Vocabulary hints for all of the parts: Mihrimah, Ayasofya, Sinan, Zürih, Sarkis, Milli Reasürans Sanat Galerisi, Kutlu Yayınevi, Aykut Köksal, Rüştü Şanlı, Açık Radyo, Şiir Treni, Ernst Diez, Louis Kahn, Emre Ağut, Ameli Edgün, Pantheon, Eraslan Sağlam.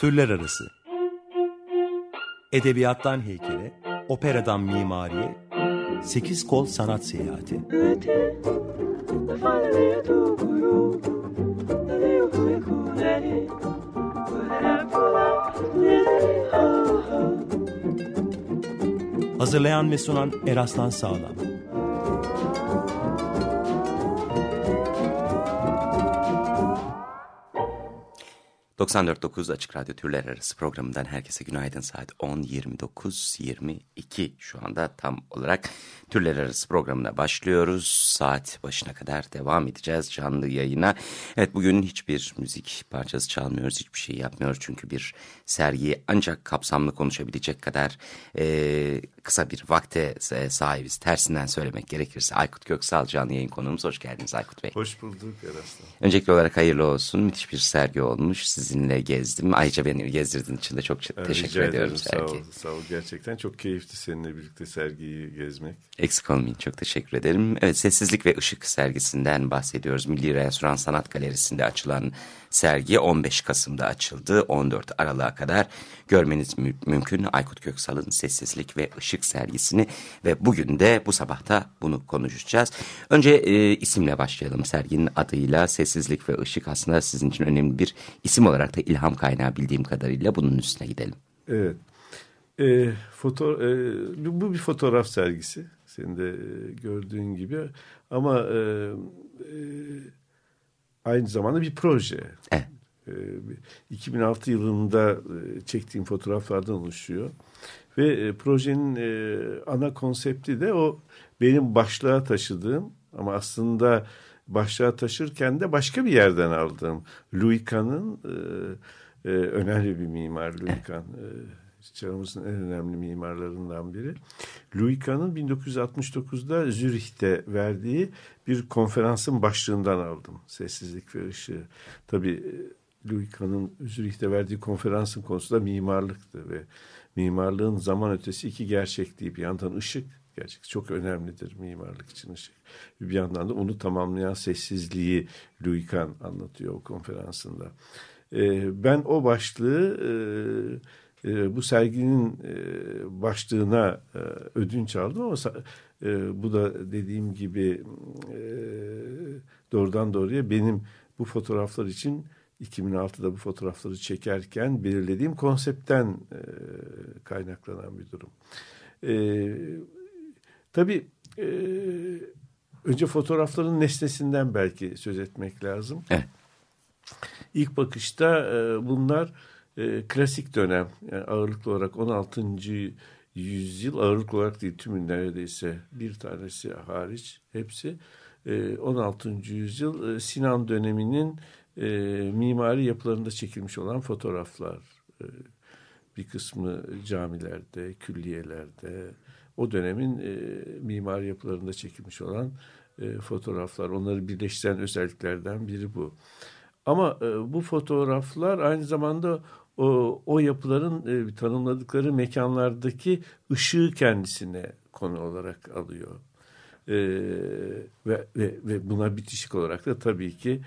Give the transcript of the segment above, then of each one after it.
Türler arası. Edebiyattan heykele, operadan mimariye, 8 kol sanat seyahati. Hazırlayan ve sunan Eraslan Sağlam. ...94.9 Açık Radyo Türler Arası programından herkese günaydın. Saat 10.29.22 şu anda tam olarak Türler Arası programına başlıyoruz. Saat başına kadar devam edeceğiz canlı yayına. Evet, bugün hiçbir müzik parçası çalmıyoruz, hiçbir şey yapmıyoruz. Çünkü bir sergiyi ancak kapsamlı konuşabilecek kadar kısa bir vakte sahibiz. Tersinden söylemek gerekirse Aykut Köksal canlı yayın konuğumuz. Hoş geldiniz Aykut Bey. Hoş bulduk Eraslan. Öncelikli olarak hayırlı olsun. Müthiş bir sergi olmuş. Sizinle gezdim. Ayrıca beni gezdirdiğin için de çok teşekkür ediyorum. Sağ ol. Gerçekten çok keyifli seninle birlikte sergiyi gezmek. Eksik olmayın. Çok teşekkür ederim. Evet, Sessizlik ve Işık sergisinden bahsediyoruz. Milli Reasürans Sanat Galerisi'nde açılan sergi 15 Kasım'da açıldı. 14 Aralık'a kadar görmeniz mümkün. Aykut Köksal'ın Sessizlik ve Işık sergisini ve bugün de bu sabahta bunu konuşacağız. Önce isimle başlayalım. Serginin adıyla Sessizlik ve Işık aslında sizin için önemli bir isim olarak da ilham kaynağı bildiğim kadarıyla, bunun üstüne gidelim. Evet. Bu bir fotoğraf sergisi. Senin de gördüğün gibi. Ama aynı zamanda bir proje. Evet. 2006 yılında çektiğim fotoğraflardan oluşuyor. Ve projenin ana konsepti de o benim başlığa taşıdığım ama aslında başlığa taşırken de başka bir yerden aldığım Louis Kahn'ın önemli bir mimar. Louis Kahn çağımızın en önemli mimarlarından biri. Louis Kahn'ın 1969'da Zürih'te verdiği bir konferansın başlığından aldım. Sessizlik ve Işığı. Tabii Louis Kahn'ın Zürih'te verdiği konferansın konusu da mimarlıktı ve mimarlığın zaman ötesi iki gerçekliği, bir yandan ışık. Gerçekten çok önemlidir mimarlık için ışık. Bir yandan da onu tamamlayan sessizliği Louis Kahn anlatıyor o konferansında. Ben o başlığı bu serginin başlığına ödünç aldım ama bu da dediğim gibi doğrudan doğruya benim bu fotoğraflar için 2006'da bu fotoğrafları çekerken belirlediğim konseptten kaynaklanan bir durum. Tabii önce fotoğrafların nesnesinden belki söz etmek lazım. Evet. İlk bakışta bunlar klasik dönem, yani ağırlıklı olarak 16. yüzyıl, ağırlıklı olarak değil tümün neredeyse bir tanesi hariç hepsi 16. yüzyıl Sinan döneminin mimari yapılarında çekilmiş olan fotoğraflar. Bir kısmı camilerde, külliyelerde, o dönemin mimari yapılarında çekilmiş olan fotoğraflar. Onları birleştiren özelliklerden biri bu. Ama bu fotoğraflar aynı zamanda o yapıların tanımladıkları mekanlardaki ışığı kendisine konu olarak alıyor. Ve buna bitişik olarak da tabii ki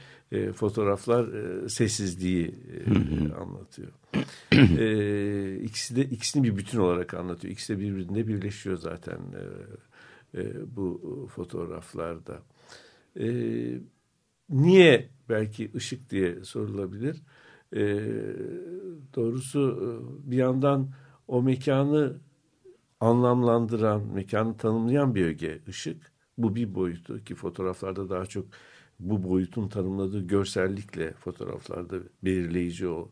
fotoğraflar sessizliği anlatıyor. İkisini bir bütün olarak anlatıyor. İkisi de birbirine birleşiyor zaten bu fotoğraflarda. Niye belki ışık diye sorulabilir. Doğrusu bir yandan o mekanı anlamlandıran, mekanı tanımlayan bir öge ışık. Bu bir boyutu ki fotoğraflarda daha çok bu boyutun tanımladığı görsellikle fotoğraflarda belirleyici o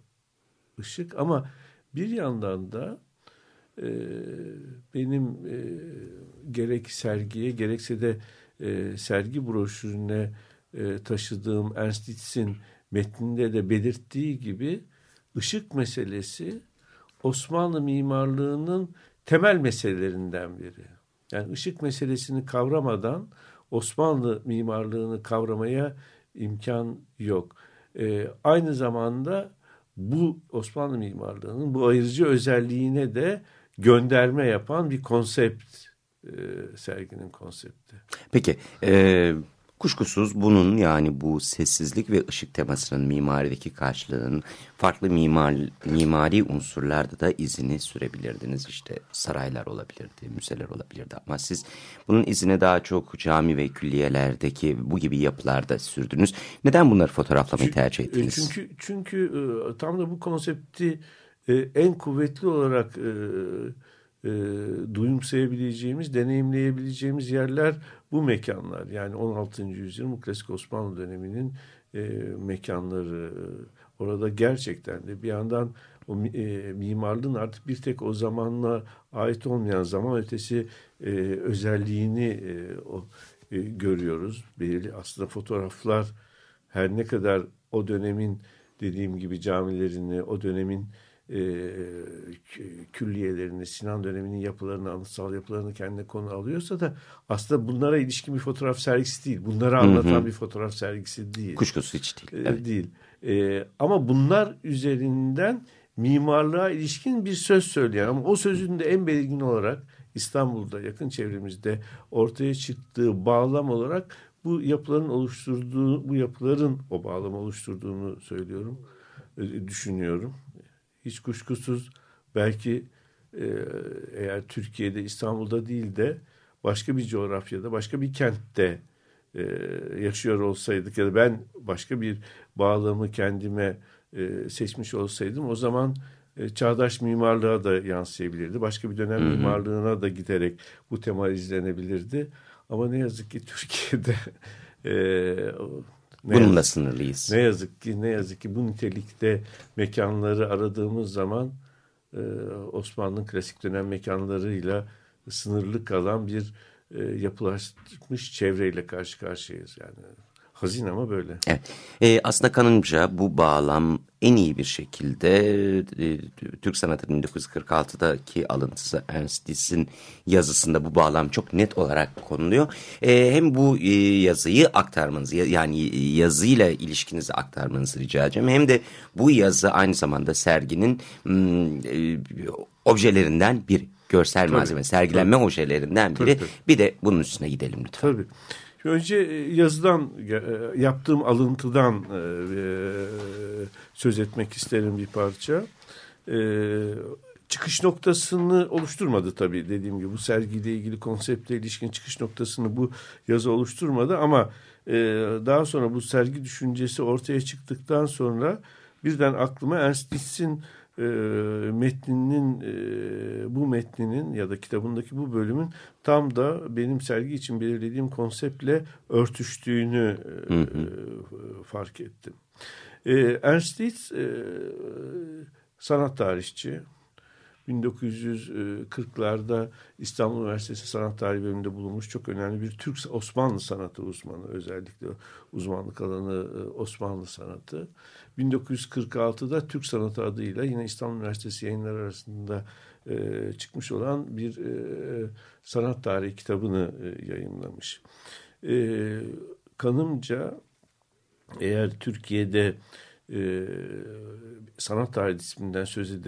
ışık. Ama bir yandan da benim gerek sergiye gerekse de sergi broşürüne taşıdığım Ernst Diez'in metninde de belirttiği gibi ışık meselesi Osmanlı mimarlığının temel meselelerinden biri. Yani ışık meselesini kavramadan Osmanlı mimarlığını kavramaya imkan yok. Aynı zamanda bu Osmanlı mimarlığının bu ayrıcı özelliğine de gönderme yapan bir konsept serginin konsepti. Peki Kuşkusuz bunun, yani bu sessizlik ve ışık temasının mimarideki karşılığının farklı mimari unsurlarda da izini sürebilirdiniz. İşte saraylar olabilirdi, müzeler olabilirdi ama siz bunun izini daha çok cami ve külliyelerdeki bu gibi yapılarda sürdünüz. Neden bunları fotoğraflamayı tercih ettiniz? Çünkü tam da bu konsepti en kuvvetli olarak duyumsayabileceğimiz, deneyimleyebileceğimiz yerler bu mekanlar. Yani 16. yüzyılın klasik Osmanlı döneminin mekanları. Orada gerçekten de bir yandan o mimarlığın artık bir tek o zamanla ait olmayan, zaman ötesi özelliğini görüyoruz. Belirli aslında fotoğraflar her ne kadar o dönemin, dediğim gibi, camilerini, o dönemin külliyelerini, Sinan döneminin yapılarını, anıtsal yapılarını kendine konu alıyorsa da aslında bunlara ilişkin bir fotoğraf sergisi değil. Bunları anlatan bir fotoğraf sergisi değil. Kuşkusuz hiç değil. Evet. Değil. Ama bunlar üzerinden mimarlığa ilişkin bir söz söyleyen, ama o sözün de en belirgin olarak İstanbul'da, yakın çevremizde ortaya çıktığı bağlam olarak bu yapıların oluşturduğu, bu yapıların o bağlamı oluşturduğunu söylüyorum, düşünüyorum. Hiç kuşkusuz belki eğer Türkiye'de, İstanbul'da değil de başka bir coğrafyada, başka bir kentte yaşıyor olsaydık ya da ben başka bir bağlamı kendime seçmiş olsaydım, o zaman çağdaş mimarlığa da yansıyabilirdi. Başka bir dönem mimarlığına da giderek bu tema izlenebilirdi. Ama ne yazık ki Türkiye'de bununla sınırlıyız. Ne yazık ki bu nitelikte mekanları aradığımız zaman Osmanlı'nın klasik dönem mekanlarıyla sınırlı kalan bir yapılaşmış çevreyle karşı karşıyayız. Yani hazin ama böyle. Evet. Aslında kanımca bu bağlam en iyi bir şekilde Türk Sanatı'nın 1946'daki alıntısı Ernst Diez'in yazısında bu bağlam çok net olarak konuluyor. Hem bu yazıyı aktarmanızı, yani yazıyla ilişkinizi aktarmanızı rica edeceğim. Hem de bu yazı aynı zamanda serginin objelerinden biri. Görsel tabii, malzeme, sergilenme ojelerinden biri. Tabii. Bir de bunun üstüne gidelim lütfen. Tabii. Önce yazıdan, yaptığım alıntıdan söz etmek isterim bir parça. Çıkış noktasını oluşturmadı tabii, dediğim gibi. Bu sergiyle ilgili konseptle ilişkin çıkış noktasını bu yazı oluşturmadı. Ama daha sonra bu sergi düşüncesi ortaya çıktıktan sonra birden aklıma Ernst Diez'in metninin, bu metninin ya da kitabındaki bu bölümün tam da benim sergi için belirlediğim konseptle örtüştüğünü fark ettim. Ernst Diez sanat tarihçi. 1940'larda İstanbul Üniversitesi Sanat Tarihi bölümünde bulunmuş çok önemli bir Türk Osmanlı sanatı uzmanı, özellikle uzmanlık alanı Osmanlı sanatı. 1946'da Türk Sanatı adıyla yine İstanbul Üniversitesi yayınları arasında çıkmış olan bir sanat tarihi kitabını yayınlamış. Kanımca eğer Türkiye'de sanat tarihi isminden söz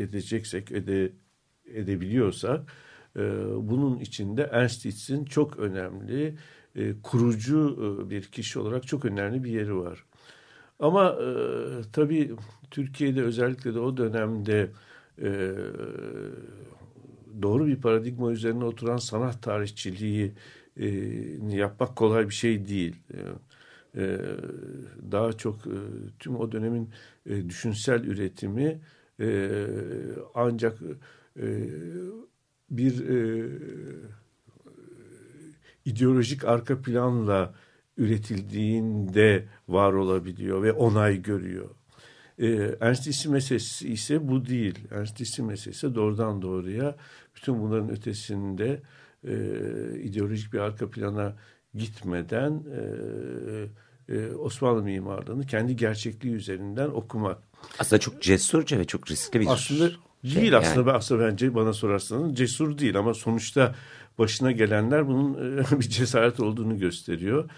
edeceksek, edebiliyorsak bunun içinde Ernst Diez'in çok önemli, kurucu bir kişi olarak çok önemli bir yeri var. Ama tabii Türkiye'de, özellikle de o dönemde doğru bir paradigma üzerine oturan sanat tarihçiliği yapmak kolay bir şey değil. Daha çok tüm o dönemin düşünsel üretimi ancak bir ideolojik arka planla üretildiğinde var olabiliyor ve onay görüyor. Ernst Diez meselesi ise bu değil. Ernst Diez meselesi doğrudan doğruya bütün bunların ötesinde, ideolojik bir arka plana gitmeden Osmanlı mimarlığını kendi gerçekliği üzerinden okumak. Aslında çok cesurca ve çok riskli bir şey. Aslında bence, bana sorarsanız cesur değil, ama sonuçta başına gelenler bunun bir cesaret olduğunu gösteriyor.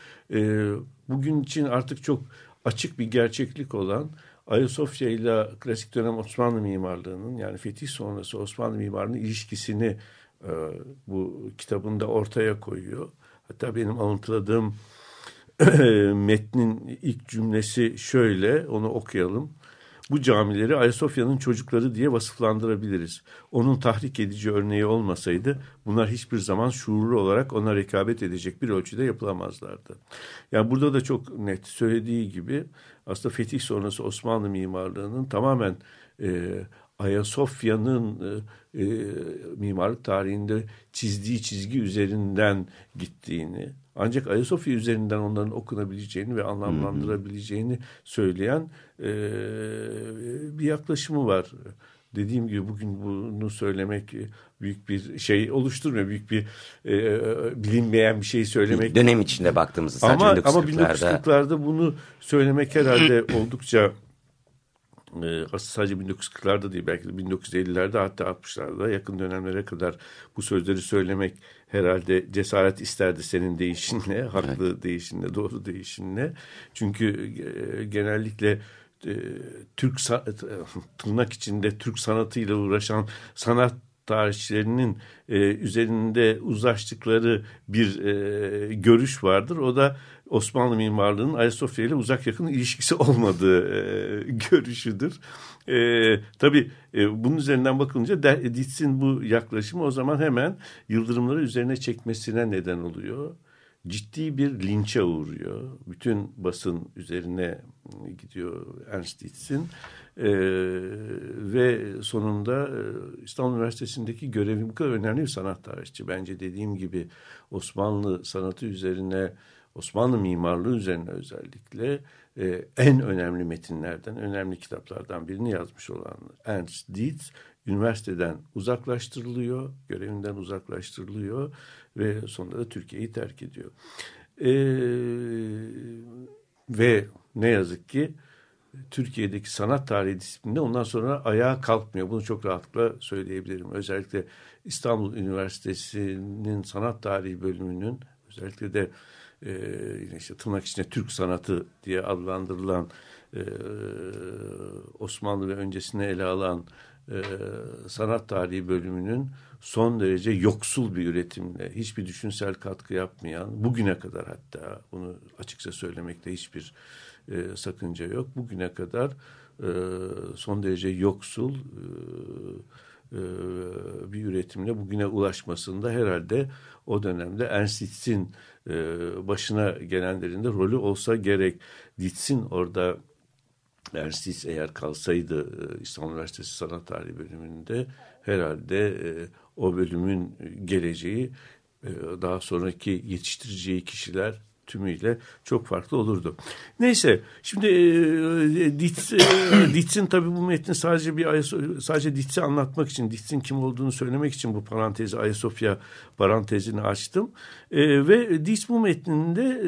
Bugün için artık çok açık bir gerçeklik olan Ayasofya ile klasik dönem Osmanlı mimarlığının, yani fetih sonrası Osmanlı mimarlığının ilişkisini bu kitabında ortaya koyuyor. Hatta benim alıntıladığım Metnin ilk cümlesi şöyle, onu okuyalım. Bu camileri Ayasofya'nın çocukları diye vasıflandırabiliriz. Onun tahrik edici örneği olmasaydı bunlar hiçbir zaman şuurlu olarak ona rekabet edecek bir ölçüde yapılamazlardı. Yani burada da çok net söylediği gibi aslında fetih sonrası Osmanlı mimarlığının tamamen Ayasofya'nın mimarlık tarihinde çizdiği çizgi üzerinden gittiğini, ancak Ayasofya üzerinden onların okunabileceğini ve anlamlandırabileceğini söyleyen bir yaklaşımı var. Dediğim gibi bugün bunu söylemek büyük bir şey oluşturmuyor. Büyük bir bilinmeyen bir şeyi söylemek. Dönem içinde baktığımızda sadece 1940'larda. Ama 1940'larda bunu söylemek herhalde oldukça... Aslında sadece 1940'larda değil, belki de 1950'lerde, hatta 60'larda, yakın dönemlere kadar bu sözleri söylemek herhalde cesaret isterdi senin deyişinle, haklı deyişinle, doğru deyişinle. Çünkü genellikle Türk tırnak içinde Türk sanatıyla uğraşan sanat tarihçilerinin üzerinde uzlaştıkları bir görüş vardır. O da Osmanlı mimarlığının Ayasofya ile uzak yakın ilişkisi olmadığı görüşüdür. Tabii bunun üzerinden bakılınca Diez'in bu yaklaşımı o zaman hemen yıldırımları üzerine çekmesine neden oluyor. Ciddi bir linçe uğruyor. Bütün basın üzerine gidiyor Ernst Diez'in. Ve sonunda İstanbul Üniversitesi'ndeki görevi, bu kadar önemli bir sanat tarihçi. Bence dediğim gibi Osmanlı sanatı üzerine, Osmanlı mimarlığı üzerine özellikle en önemli metinlerden, önemli kitaplardan birini yazmış olan Ernst Diez üniversiteden uzaklaştırılıyor, görevinden uzaklaştırılıyor ve sonunda da Türkiye'yi terk ediyor. Ve ne yazık ki Türkiye'deki sanat tarihi disiplinde ondan sonra ayağa kalkmıyor. Bunu çok rahatlıkla söyleyebilirim. Özellikle İstanbul Üniversitesi'nin sanat tarihi bölümünün, özellikle de işte tırnak içinde Türk sanatı diye adlandırılan Osmanlı ve öncesine ele alan sanat tarihi bölümünün son derece yoksul bir üretimle, hiçbir düşünsel katkı yapmayan, bugüne kadar, hatta bunu açıkça söylemekte hiçbir sakınca yok, bugüne kadar son derece yoksul bir üretimle bugüne ulaşmasında herhalde o dönemde Ernst Diez'in başına gelenlerin de rolü olsa gerek. Diez'in orada, Ernst Diez eğer kalsaydı İstanbul Üniversitesi Sanat Tarihi bölümünde, herhalde o bölümün geleceği, daha sonraki yetiştireceği kişiler tümüyle çok farklı olurdu. Neyse, şimdi Diez'in tabii bu metni sadece Diez'i anlatmak için, Diez'in kim olduğunu söylemek için bu parantezi, Ayasofya parantezini açtım. Ve Diez bu metninde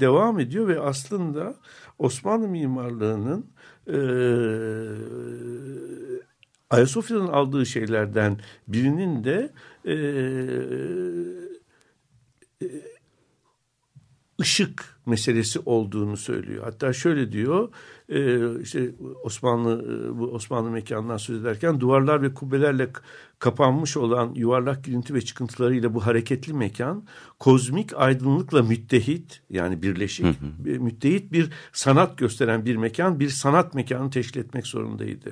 devam ediyor ve aslında Osmanlı mimarlığının Ayasofya'dan aldığı şeylerden birinin de ışık meselesi olduğunu söylüyor. Hatta şöyle diyor, işte bu Osmanlı mekanından söz ederken duvarlar ve kubbelerle kapanmış olan yuvarlak girinti ve çıkıntılarıyla bu hareketli mekan kozmik aydınlıkla müttehit, yani birleşik, müttehit bir sanat gösteren bir mekan, bir sanat mekanı teşkil etmek zorundaydı.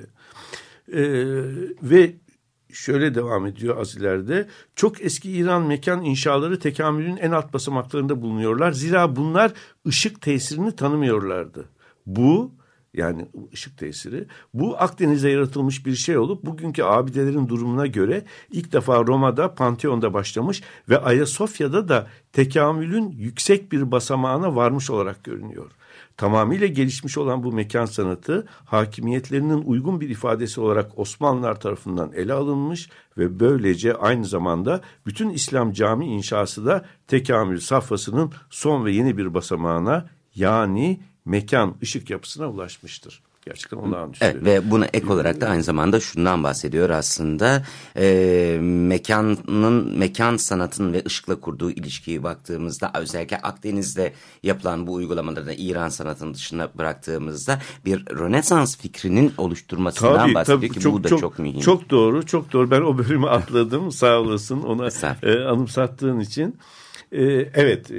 Ve şöyle devam ediyor az ileride. Çok eski İran mekan inşaları tekamülün en alt basamaklarında bulunuyorlar. Zira bunlar ışık tesirini tanımıyorlardı. Bu, yani ışık tesiri, bu Akdeniz'de yaratılmış bir şey olup bugünkü abidelerin durumuna göre ilk defa Roma'da, Pantheon'da başlamış ve Ayasofya'da da tekamülün yüksek bir basamağına varmış olarak görünüyor. Tamamıyla gelişmiş olan bu mekan sanatı, hakimiyetlerinin uygun bir ifadesi olarak Osmanlılar tarafından ele alınmış ve böylece aynı zamanda bütün İslam cami inşası da tekamül safhasının son ve yeni bir basamağına, yani mekan ışık yapısına ulaşmıştır. Gerçekten olağanüstü. Evet, ve buna ek olarak da aynı zamanda şundan bahsediyor aslında. Mekan sanatının ve ışıkla kurduğu ilişkiyi baktığımızda, özellikle Akdeniz'de yapılan bu uygulamalarda İran sanatının dışına bıraktığımızda bir Rönesans fikrinin oluşturmasından bahsediyor ki çok, bu da çok mühim. Çok doğru, çok doğru. Ben o bölümü atladım. Sağ olasın, onu anımsattığın için. Evet,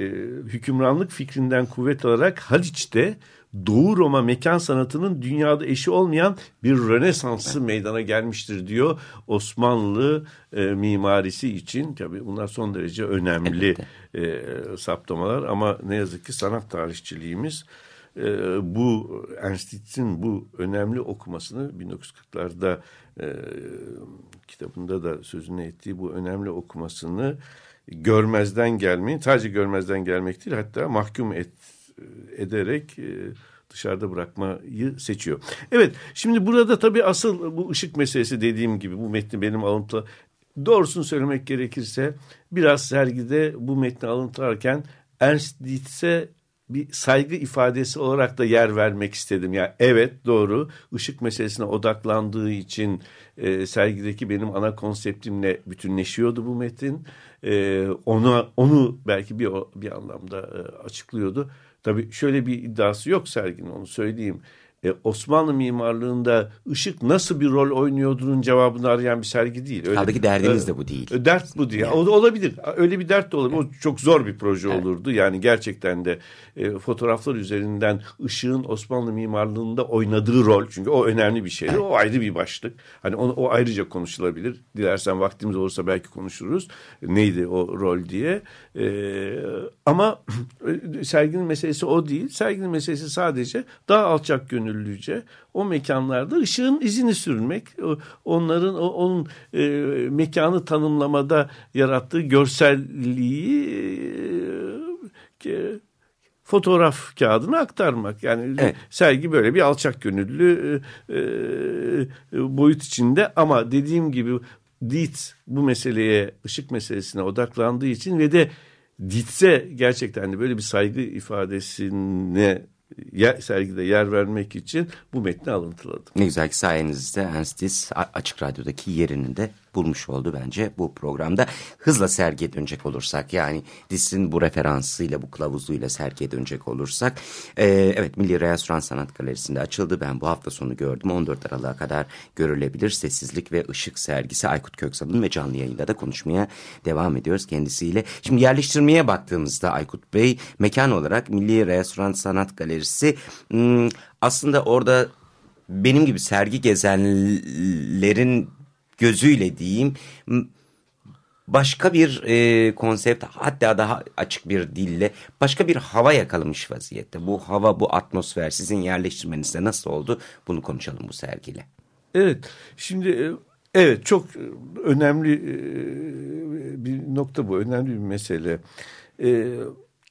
hükümranlık fikrinden kuvvet alarak Haliç'te Doğu Roma mekan sanatının dünyada eşi olmayan bir Rönesans'ı meydana gelmiştir diyor Osmanlı mimarisi için. Tabii bunlar son derece önemli saptamalar ama ne yazık ki sanat tarihçiliğimiz bu Ernst Diez'in bu önemli okumasını 1940'larda kitabında da sözünü ettiği bu önemli okumasını görmezden gelmeyi, sadece görmezden gelmek değil, hatta mahkum ederek dışarıda bırakmayı seçiyor. Evet, şimdi burada tabii asıl bu ışık meselesi, dediğim gibi bu metni benim alıntı, doğrusunu söylemek gerekirse biraz sergide bu metni alıntılarken Ernst Diez'e bir saygı ifadesi olarak da yer vermek istedim. Yani evet, doğru, ışık meselesine odaklandığı için sergideki benim ana konseptimle bütünleşiyordu bu metin. Onu belki bir anlamda açıklıyordu. Tabii şöyle bir iddiası yok serginin, onu söyleyeyim. Osmanlı mimarlığında ışık nasıl bir rol oynuyordunun cevabını arayan bir sergi değil. Halbuki derdimiz de bu değil. Dert bu değil. Yani. Olabilir. Öyle bir dert de olabilir. Evet. O çok zor bir proje olurdu. Yani gerçekten de fotoğraflar üzerinden ışığın Osmanlı mimarlığında oynadığı rol. Çünkü o önemli bir şey. Evet. O ayrı bir başlık. Hani o ayrıca konuşulabilir. Dilersen vaktimiz olursa belki konuşuruz. Neydi o rol diye. Ama serginin meselesi o değil. Serginin meselesi sadece daha alçak gönüllü o mekanlarda ışığın izini sürmek, onun mekanı tanımlamada yarattığı görselliği fotoğraf kağıdına aktarmak. Yani evet, sergi böyle bir alçak gönüllü boyut içinde ama dediğim gibi Dietz bu meseleye, ışık meselesine odaklandığı için ve de Dietz'e gerçekten de böyle bir saygı ifadesine sergide yer vermek için bu metni alıntıladım. Ne güzel ki sayenizde Ernst Diez Açık Radyo'daki yerini de bulmuş oldu bence bu programda. Hızla sergiye dönecek olursak, yani Diez'in bu referansıyla, bu kılavuzuyla sergiye dönecek olursak. Evet, Milli Reasürans Sanat Galerisi'nde açıldı. Ben bu hafta sonu gördüm. 14 Aralık'a kadar görülebilir. Sessizlik ve Işık sergisi Aykut Köksal'ın ve canlı yayında da konuşmaya devam ediyoruz kendisiyle. Şimdi yerleştirmeye baktığımızda Aykut Bey, mekan olarak Milli Reasürans Sanat Galerisi aslında orada benim gibi sergi gezenlerin gözüyle diyeyim, başka bir konsept, hatta daha açık bir dille başka bir hava yakalamış vaziyette. Bu hava, bu atmosfer sizin yerleştirmenizde nasıl oldu? Bunu konuşalım bu sergiyle. Evet, şimdi evet, çok önemli bir nokta bu, önemli bir mesele.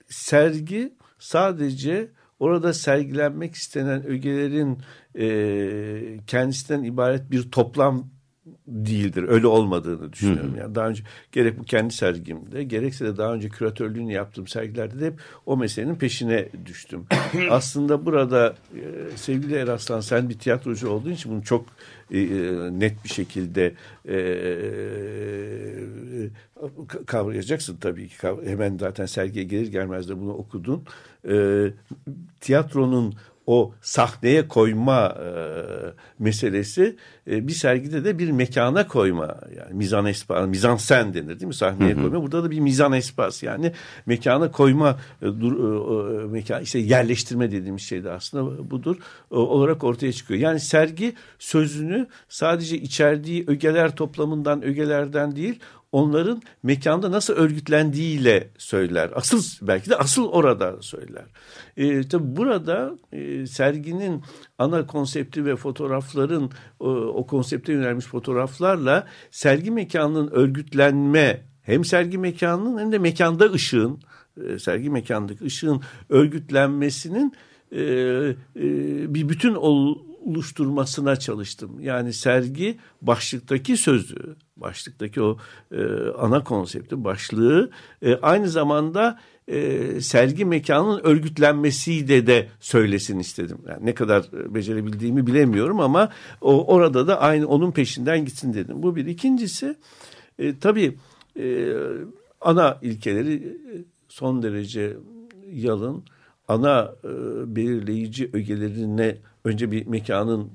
Sergi sadece orada sergilenmek istenen ögelerin kendisinden ibaret bir toplam değildir. Öyle olmadığını düşünüyorum. Yani daha önce gerek bu kendi sergimde, gerekse de daha önce küratörlüğünü yaptığım sergilerde de hep o meselenin peşine düştüm. Aslında burada sevgili Eraslan, sen bir tiyatrocu olduğun için bunu çok net bir şekilde kavrayacaksın tabii ki. Hemen zaten sergiye gelir gelmez de bunu okudun. Tiyatronun o sahneye koyma meselesi bir sergide de bir mekana koyma, yani mizansen denir değil mi, sahneye koyma, burada da bir mizanespas, yani mekana koyma, işte yerleştirme dediğimiz şey de aslında budur olarak ortaya çıkıyor. Yani sergi sözünü sadece içerdiği ögeler toplamından, ögelerden değil, onların mekanda nasıl örgütlendiğiyle söyler. Asıl, belki de asıl orada söyler. Tabii burada serginin ana konsepti ve fotoğrafların o konsepte yönelmiş fotoğraflarla sergi mekanının örgütlenme, hem sergi mekanının hem de mekanda ışığın, sergi mekandaki ışığın örgütlenmesinin bir bütün oluşturmasına çalıştım. Yani sergi başlıktaki sözü, başlıktaki o ana konsepti, başlığı aynı zamanda sergi mekanının örgütlenmesiyle de söylesin istedim. Yani ne kadar becerebildiğimi bilemiyorum ama orada da aynı onun peşinden gitsin dedim. Bu bir. İkincisi tabii ana ilkeleri son derece yalın. Ana belirleyici ögelerine önce bir mekanın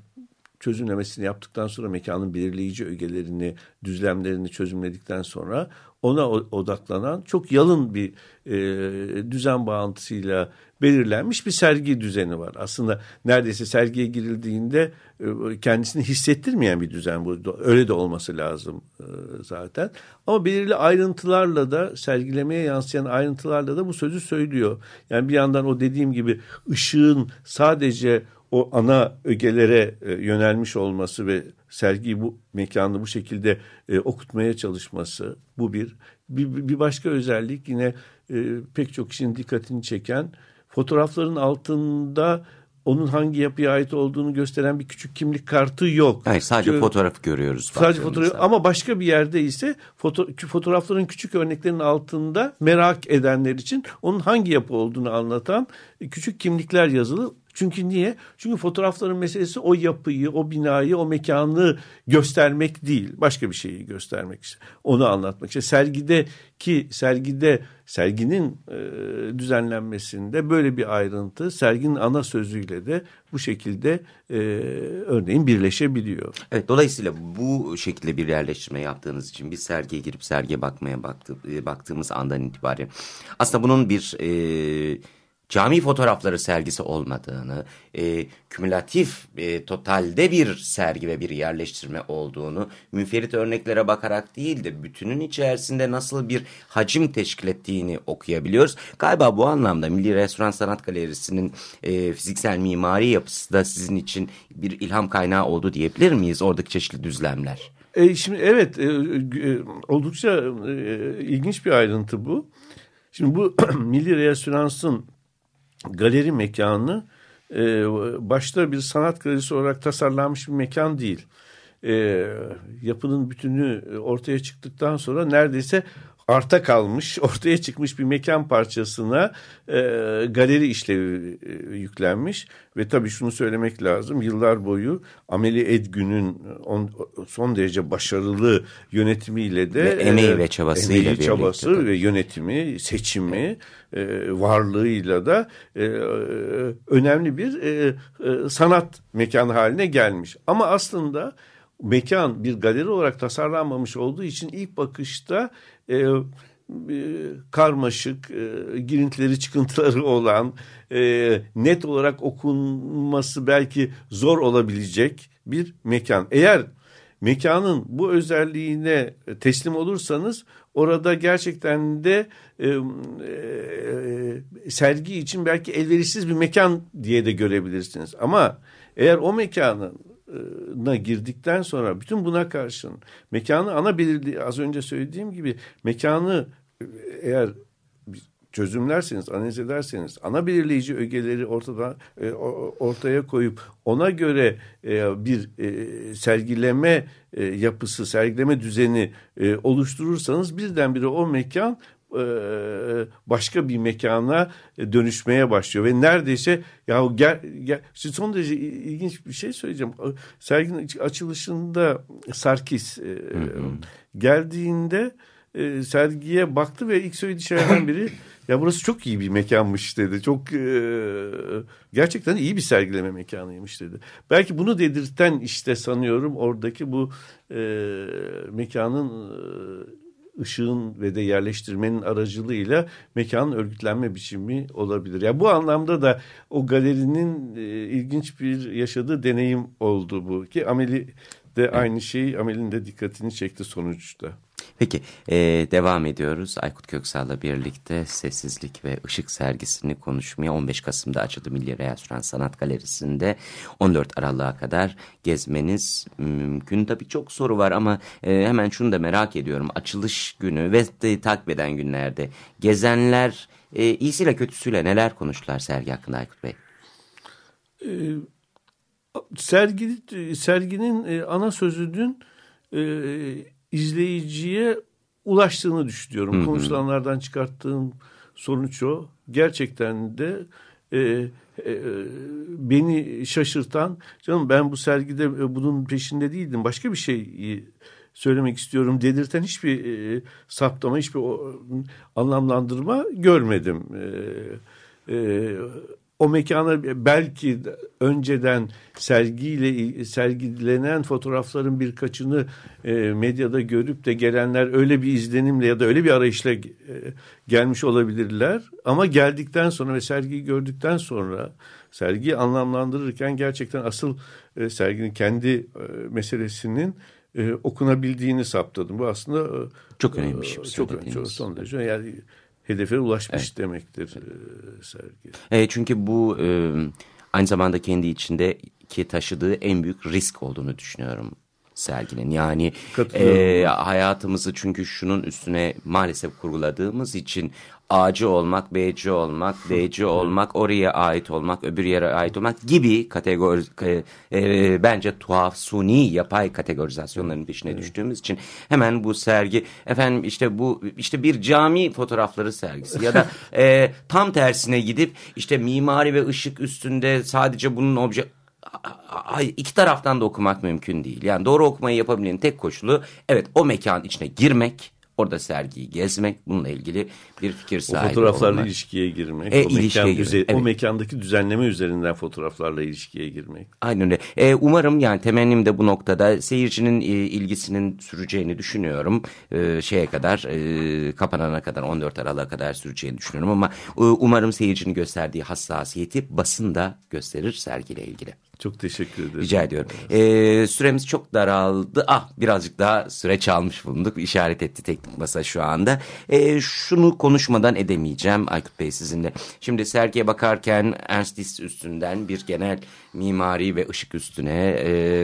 çözümlemesini yaptıktan sonra, mekanın belirleyici ögelerini, düzlemlerini çözümledikten sonra ona odaklanan çok yalın bir düzen bağıntısıyla belirlenmiş bir sergi düzeni var. Aslında neredeyse sergiye girildiğinde kendisini hissettirmeyen bir düzen bu. Öyle de olması lazım zaten. Ama belirli ayrıntılarla da, sergilemeye yansıyan ayrıntılarla da bu sözü söylüyor. Yani bir yandan o dediğim gibi ışığın sadece o ana ögelere yönelmiş olması ve sergiyi, bu mekanı bu şekilde okutmaya çalışması, bu bir. Bir başka özellik, yine pek çok kişinin dikkatini çeken, fotoğrafların altında onun hangi yapıya ait olduğunu gösteren bir küçük kimlik kartı yok. Hayır, sadece fotoğrafı görüyoruz. Sadece fotoğrafı mesela. Ama başka bir yerde ise fotoğrafların küçük örneklerinin altında merak edenler için onun hangi yapı olduğunu anlatan küçük kimlikler yazılı. Çünkü niye? Çünkü fotoğrafların meselesi o yapıyı, o binayı, o mekanı göstermek değil. Başka bir şeyi göstermek için, onu anlatmak için. Serginin düzenlenmesinde böyle bir ayrıntı serginin ana sözüyle de bu şekilde örneğin birleşebiliyor. Evet, dolayısıyla bu şekilde bir yerleştirme yaptığınız için biz sergiye girip sergiye bakmaya baktığımız andan itibaren aslında bunun bir cami fotoğrafları sergisi olmadığını, kümülatif, totalde bir sergi ve bir yerleştirme olduğunu, münferit örneklere bakarak değil de bütünün içerisinde nasıl bir hacim teşkil ettiğini okuyabiliyoruz. Galiba bu anlamda Milli Reasürans Sanat Galerisi'nin fiziksel mimari yapısı da sizin için bir ilham kaynağı oldu diyebilir miyiz, oradaki çeşitli düzlemler? Şimdi evet, oldukça ilginç bir ayrıntı bu. Şimdi bu Milli Reasürans'ın galeri mekanı başta bir sanat galerisi olarak tasarlanmış bir mekan değil. Yapının bütünü ortaya çıktıktan sonra neredeyse arta kalmış, ortaya çıkmış bir mekan parçasına galeri işlevi yüklenmiş. Ve tabii şunu söylemek lazım, yıllar boyu Ameli Edgün'ün son derece başarılı yönetimiyle de... Emeği ve çabası ve yönetimi, seçimi, varlığıyla da önemli bir sanat mekanı haline gelmiş. Ama aslında mekan bir galeri olarak tasarlanmamış olduğu için ilk bakışta karmaşık, girintileri çıkıntıları olan, net olarak okunması belki zor olabilecek bir mekan. Eğer mekanın bu özelliğine teslim olursanız orada gerçekten de sergi için belki elverişsiz bir mekan diye de görebilirsiniz. Ama eğer o mekanına girdikten sonra bütün buna karşın mekanı az önce söylediğim gibi mekanı eğer çözümlerseniz, analiz ederseniz, ana belirleyici ögeleri ortaya koyup ona göre bir sergileme yapısı, sergileme düzeni oluşturursanız birdenbire o mekan başka bir mekana dönüşmeye başlıyor ve neredeyse son derece ilginç bir şey söyleyeceğim. Serginin açılışında Sarkis geldiğinde sergiye baktı ve ilk söylediği şeylerden biri ya burası çok iyi bir mekanmış dedi. Çok gerçekten iyi bir sergileme mekanıymış dedi. Belki bunu dedirten işte sanıyorum oradaki bu mekanın ışığın ve de yerleştirmenin aracılığıyla mekanın örgütlenme biçimi olabilir. Ya yani bu anlamda da o galerinin ilginç bir yaşadığı deneyim oldu bu ki Ameli de aynı şeyi, Amel'in de dikkatini çekti sonuçta. Peki devam ediyoruz. Aykut Köksal'la birlikte Sessizlik ve Işık sergisini konuşmaya 15 Kasım'da açıldı Milli Reasürans Sanat Galerisi'nde. 14 Aralık'a kadar gezmeniz mümkün. Tabii çok soru var ama hemen şunu da merak ediyorum. Açılış günü ve takip eden günlerde gezenler iyisiyle kötüsüyle neler konuştular sergi hakkında Aykut Bey? Serginin ana sözünün izleyiciye ulaştığını düşünüyorum. Hı hı. Konuşulanlardan çıkarttığım sonuç o. Gerçekten de beni şaşırtan, canım ben bu sergide bunun peşinde değildim, başka bir şey söylemek istiyorum dedirten hiçbir saptama, hiçbir anlamlandırma görmedim. o mekana belki önceden sergilenen fotoğrafların birkaçını medyada görüp de gelenler öyle bir izlenimle ya da öyle bir arayışla gelmiş olabilirler. Ama geldikten sonra ve sergiyi gördükten sonra sergiyi anlamlandırırken gerçekten asıl serginin kendi meselesinin okunabildiğini saptadım. Bu aslında çok önemli bir şey. Çok önemli. Son derece yani hedefe ulaşmış demektir sergi. Evet, çünkü bu aynı zamanda kendi içindeki taşıdığı en büyük risk olduğunu düşünüyorum serginin. Yani hayatımızı çünkü şunun üstüne maalesef kurguladığımız için A'cı olmak, B'ci olmak, D'ci olmak, oraya ait olmak, öbür yere ait olmak gibi kategori bence tuhaf, suni, yapay kategorizasyonların peşine düştüğümüz için hemen bu sergi, efendim işte bu işte bir cami fotoğrafları sergisi ya da tam tersine gidip işte mimari ve ışık üstünde sadece bunun obje... Hayır, iki taraftan da okumak mümkün değil. Yani doğru okumayı yapabilenin tek koşulu o mekanın içine girmek, orada sergiyi gezmek, bununla ilgili bir fikir sahibi olmak. O fotoğraflarla ilişkiye girmek. O mekandaki düzenleme üzerinden fotoğraflarla ilişkiye girmek. Aynen öyle. Umarım, yani temennim de bu noktada, seyircinin ilgisinin süreceğini düşünüyorum. Kapanana kadar, 14 Aralık'a kadar süreceğini düşünüyorum ama umarım seyircinin gösterdiği hassasiyeti basın da gösterir sergiyle ilgili. Çok teşekkür ederim. Rica ediyorum. Süremiz çok daraldı. Birazcık daha süre çalmış bulunduk. İşaret etti teknik masa şu anda. Şunu konuşmadan edemeyeceğim Aykut Bey sizinle. Şimdi sergiye bakarken Ernst Diez üstünden bir genel mimari ve ışık üstüne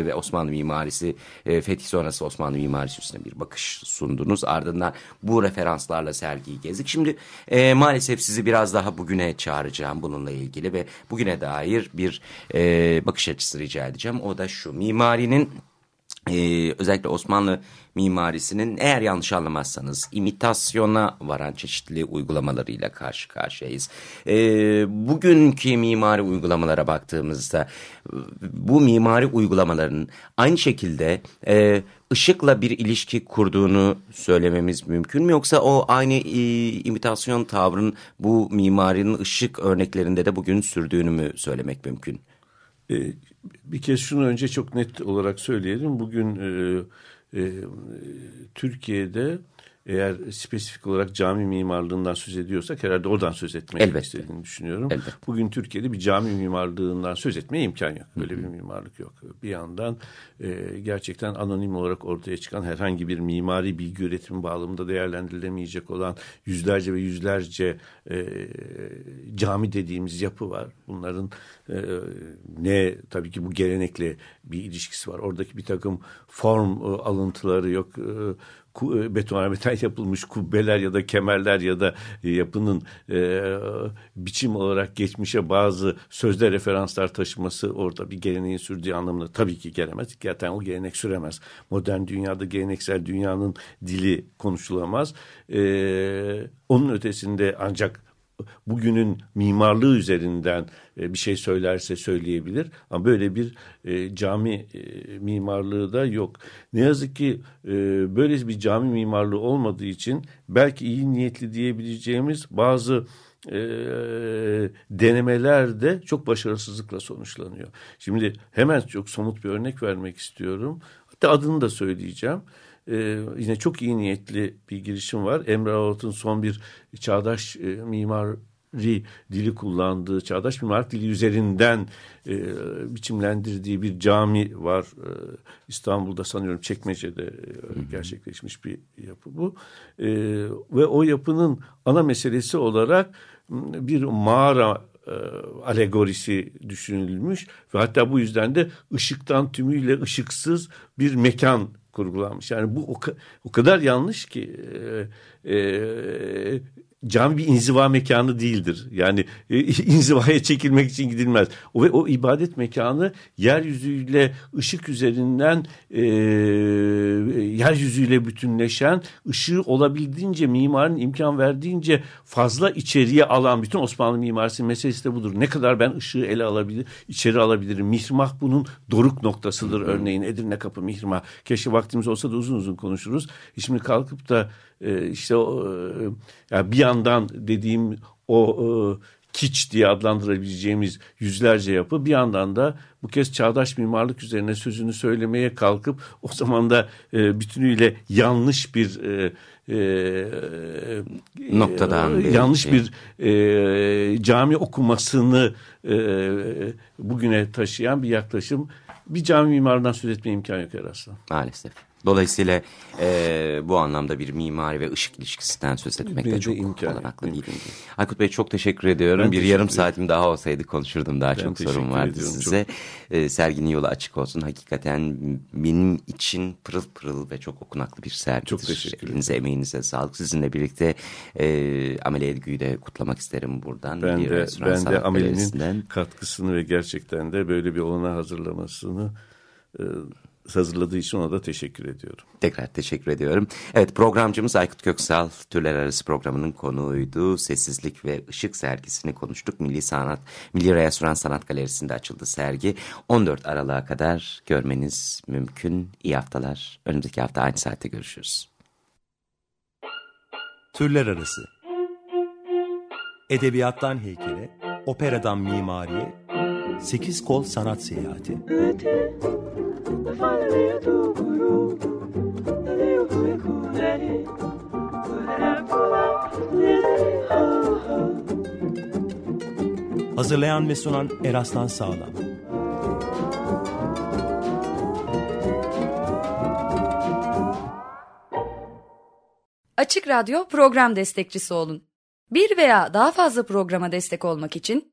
ve Osmanlı mimarisi, Fethi sonrası Osmanlı mimarisi üstüne bir bakış sundunuz. Ardından bu referanslarla sergiyi gezdik. Şimdi maalesef sizi biraz daha bugüne çağıracağım bununla ilgili ve bugüne dair bir bakış açısı rica edeceğim. O da şu: mimarinin özellikle Osmanlı mimarisinin, eğer yanlış anlamazsanız, imitasyona varan çeşitli uygulamalarıyla karşı karşıyayız. Bugünkü mimari uygulamalara baktığımızda bu mimari uygulamaların aynı şekilde ışıkla bir ilişki kurduğunu söylememiz mümkün mü? Yoksa o aynı imitasyon tavrının bu mimarinin ışık örneklerinde de bugün sürdüğünü mü söylemek mümkün? Bir kez şunu önce çok net olarak söyleyelim. Bugün Türkiye'de eğer spesifik olarak cami mimarlığından söz ediyorsak herhalde oradan söz etmek istediğini düşünüyorum. Bugün Türkiye'de bir cami mimarlığından söz etmeye imkan yok. Böyle bir mimarlık yok. Bir yandan gerçekten anonim olarak ortaya çıkan herhangi bir mimari bilgi üretimi bağlamında değerlendirilemeyecek olan yüzlerce ve yüzlerce cami dediğimiz yapı var. Bunların tabii ki bu gelenekle bir ilişkisi var. Oradaki bir takım form alıntıları yok. Betonarmeden yapılmış kubbeler ya da kemerler ya da yapının biçim olarak geçmişe bazı sözde referanslar taşıması orada bir geleneğin sürdüğü anlamına tabii ki gelemez. Zaten o gelenek süremez. Modern dünyada geleneksel dünyanın dili konuşulamaz. Onun ötesinde ancak bugünün mimarlığı üzerinden bir şey söylerse söyleyebilir. Ama böyle bir cami mimarlığı da yok. Ne yazık ki böyle bir cami mimarlığı olmadığı için belki iyi niyetli diyebileceğimiz bazı denemeler de çok başarısızlıkla sonuçlanıyor. Şimdi hemen çok somut bir örnek vermek istiyorum. Hatta adını da söyleyeceğim. Yine çok iyi niyetli bir girişim var. Emre Ağut'un son bir çağdaş mimari dili kullandığı, çağdaş mimari dili üzerinden biçimlendirdiği bir cami var. İstanbul'da sanıyorum Çekmece'de gerçekleşmiş bir yapı bu. Ve o yapının ana meselesi olarak bir mağara alegorisi düşünülmüş. Ve hatta bu yüzden de ışıktan tümüyle ışıksız bir mekan kurgulanmış. Yani bu o kadar yanlış ki cami bir inziva mekanı değildir. Yani inzivaya çekilmek için gidilmez. O ibadet mekanı yeryüzüyle ışık üzerinden yeryüzüyle bütünleşen, ışığı olabildiğince mimarın imkan verdiğince fazla içeriye alan, bütün Osmanlı mimarisi meselesi de budur. Ne kadar ben ışığı ele alabilirim, içeri alabilirim. Mihrimah bunun doruk noktasıdır. Örneğin Edirne Kapı Mihrimah. Keşke vaktimiz olsa da uzun uzun konuşuruz. Şimdi kalkıp da bir yandan dediğim o kiç diye adlandırabileceğimiz yüzlerce yapı, bir yandan da bu kez çağdaş mimarlık üzerine sözünü söylemeye kalkıp o zaman da bütünüyle yanlış bir noktadan yanlış bir cami okumasını bugüne taşıyan bir yaklaşım. Bir cami mimarından söz etme imkanı yok Eraslan. Maalesef. Dolayısıyla bu anlamda bir mimari ve ışık ilişkisinden söz etmek de çok olanaklı değil. Aykut Bey, çok teşekkür ediyorum. Ben bir yarım saatim daha olsaydı konuşurdum. Daha çok sorum vardı size. Serginin yolu açık olsun. Hakikaten benim için pırıl pırıl ve çok okunaklı bir sergidir. Çok teşekkür ederim. Elinize, emeğinize sağlık. Sizinle birlikte Ameli Edgü'yü de kutlamak isterim buradan. Ben de Ameli'nin katkısını ve gerçekten de böyle bir olana hazırlamasını hazırladığı için ona da teşekkür ediyorum. Tekrar teşekkür ediyorum. Evet, programcımız Aykut Köksal Türler Arası programının konuğuydu. Sessizlik ve Işık sergisini konuştuk. Milli Reasürans Sanat Galerisi'nde açıldı sergi. 14 Aralık'a kadar görmeniz mümkün. İyi haftalar. Önümüzdeki hafta aynı saatte görüşürüz. Türler Arası. Edebiyattan heykele, operadan mimariye, 8 kol sanat seyahati. Hazırlayan ve sunan Eraslan Sağlam. Açık Radyo program destekçisi olun. Bir veya daha fazla programa destek olmak için